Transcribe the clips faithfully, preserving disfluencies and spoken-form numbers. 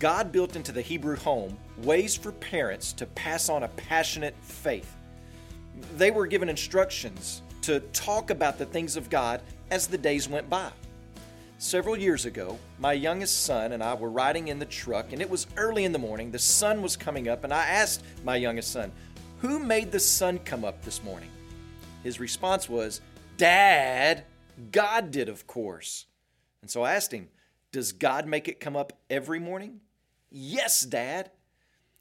God built into the Hebrew home ways for parents to pass on a passionate faith. They were given instructions to talk about the things of God as the days went by. Several years ago, my youngest son and I were riding in the truck, and it was early in the morning. The sun was coming up, and I asked my youngest son, "Who made the sun come up this morning?" His response was, "Dad, God did, of course." And so I asked him, "Does God make it come up every morning?" "Yes, Dad."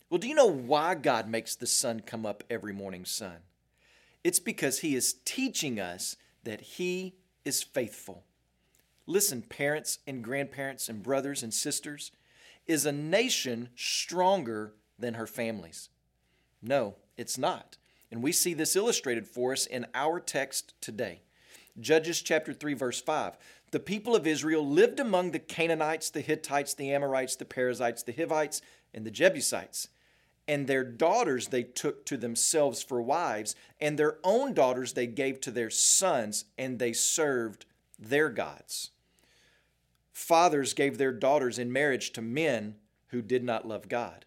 "Well, do you know why God makes the sun come up every morning, son?" "It's because He is teaching us that He is faithful." Listen, parents and grandparents and brothers and sisters, is a nation stronger than her families? No, it's not. And we see this illustrated for us in our text today. Judges chapter three, verse five. The people of Israel lived among the Canaanites, the Hittites, the Amorites, the Perizzites, the Hivites, and the Jebusites. And their daughters they took to themselves for wives, and their own daughters they gave to their sons, and they served their gods. Fathers gave their daughters in marriage to men who did not love God.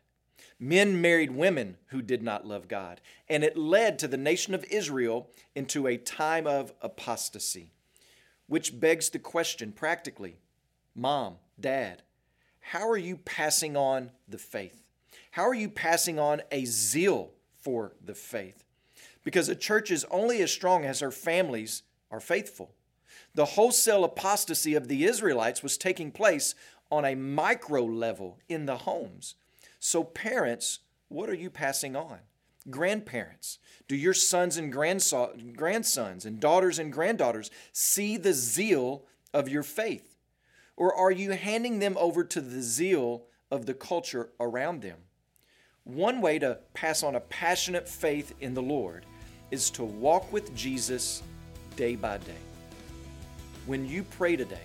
Men married women who did not love God. And it led to the nation of Israel into a time of apostasy. Which begs the question practically, Mom, Dad, how are you passing on the faith? How are you passing on a zeal for the faith? Because a church is only as strong as her families are faithful. The wholesale apostasy of the Israelites was taking place on a micro level in the homes. So parents, what are you passing on? Grandparents, do your sons and grandsons and daughters and granddaughters see the zeal of your faith? Or are you handing them over to the zeal of the culture around them? One way to pass on a passionate faith in the Lord is to walk with Jesus day by day. When you pray today,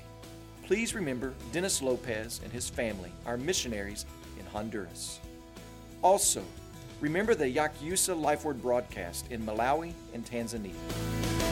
please remember Dennis Lopez and his family, our missionaries in Honduras. Also, remember the Yakyusa LifeWord broadcast in Malawi and Tanzania.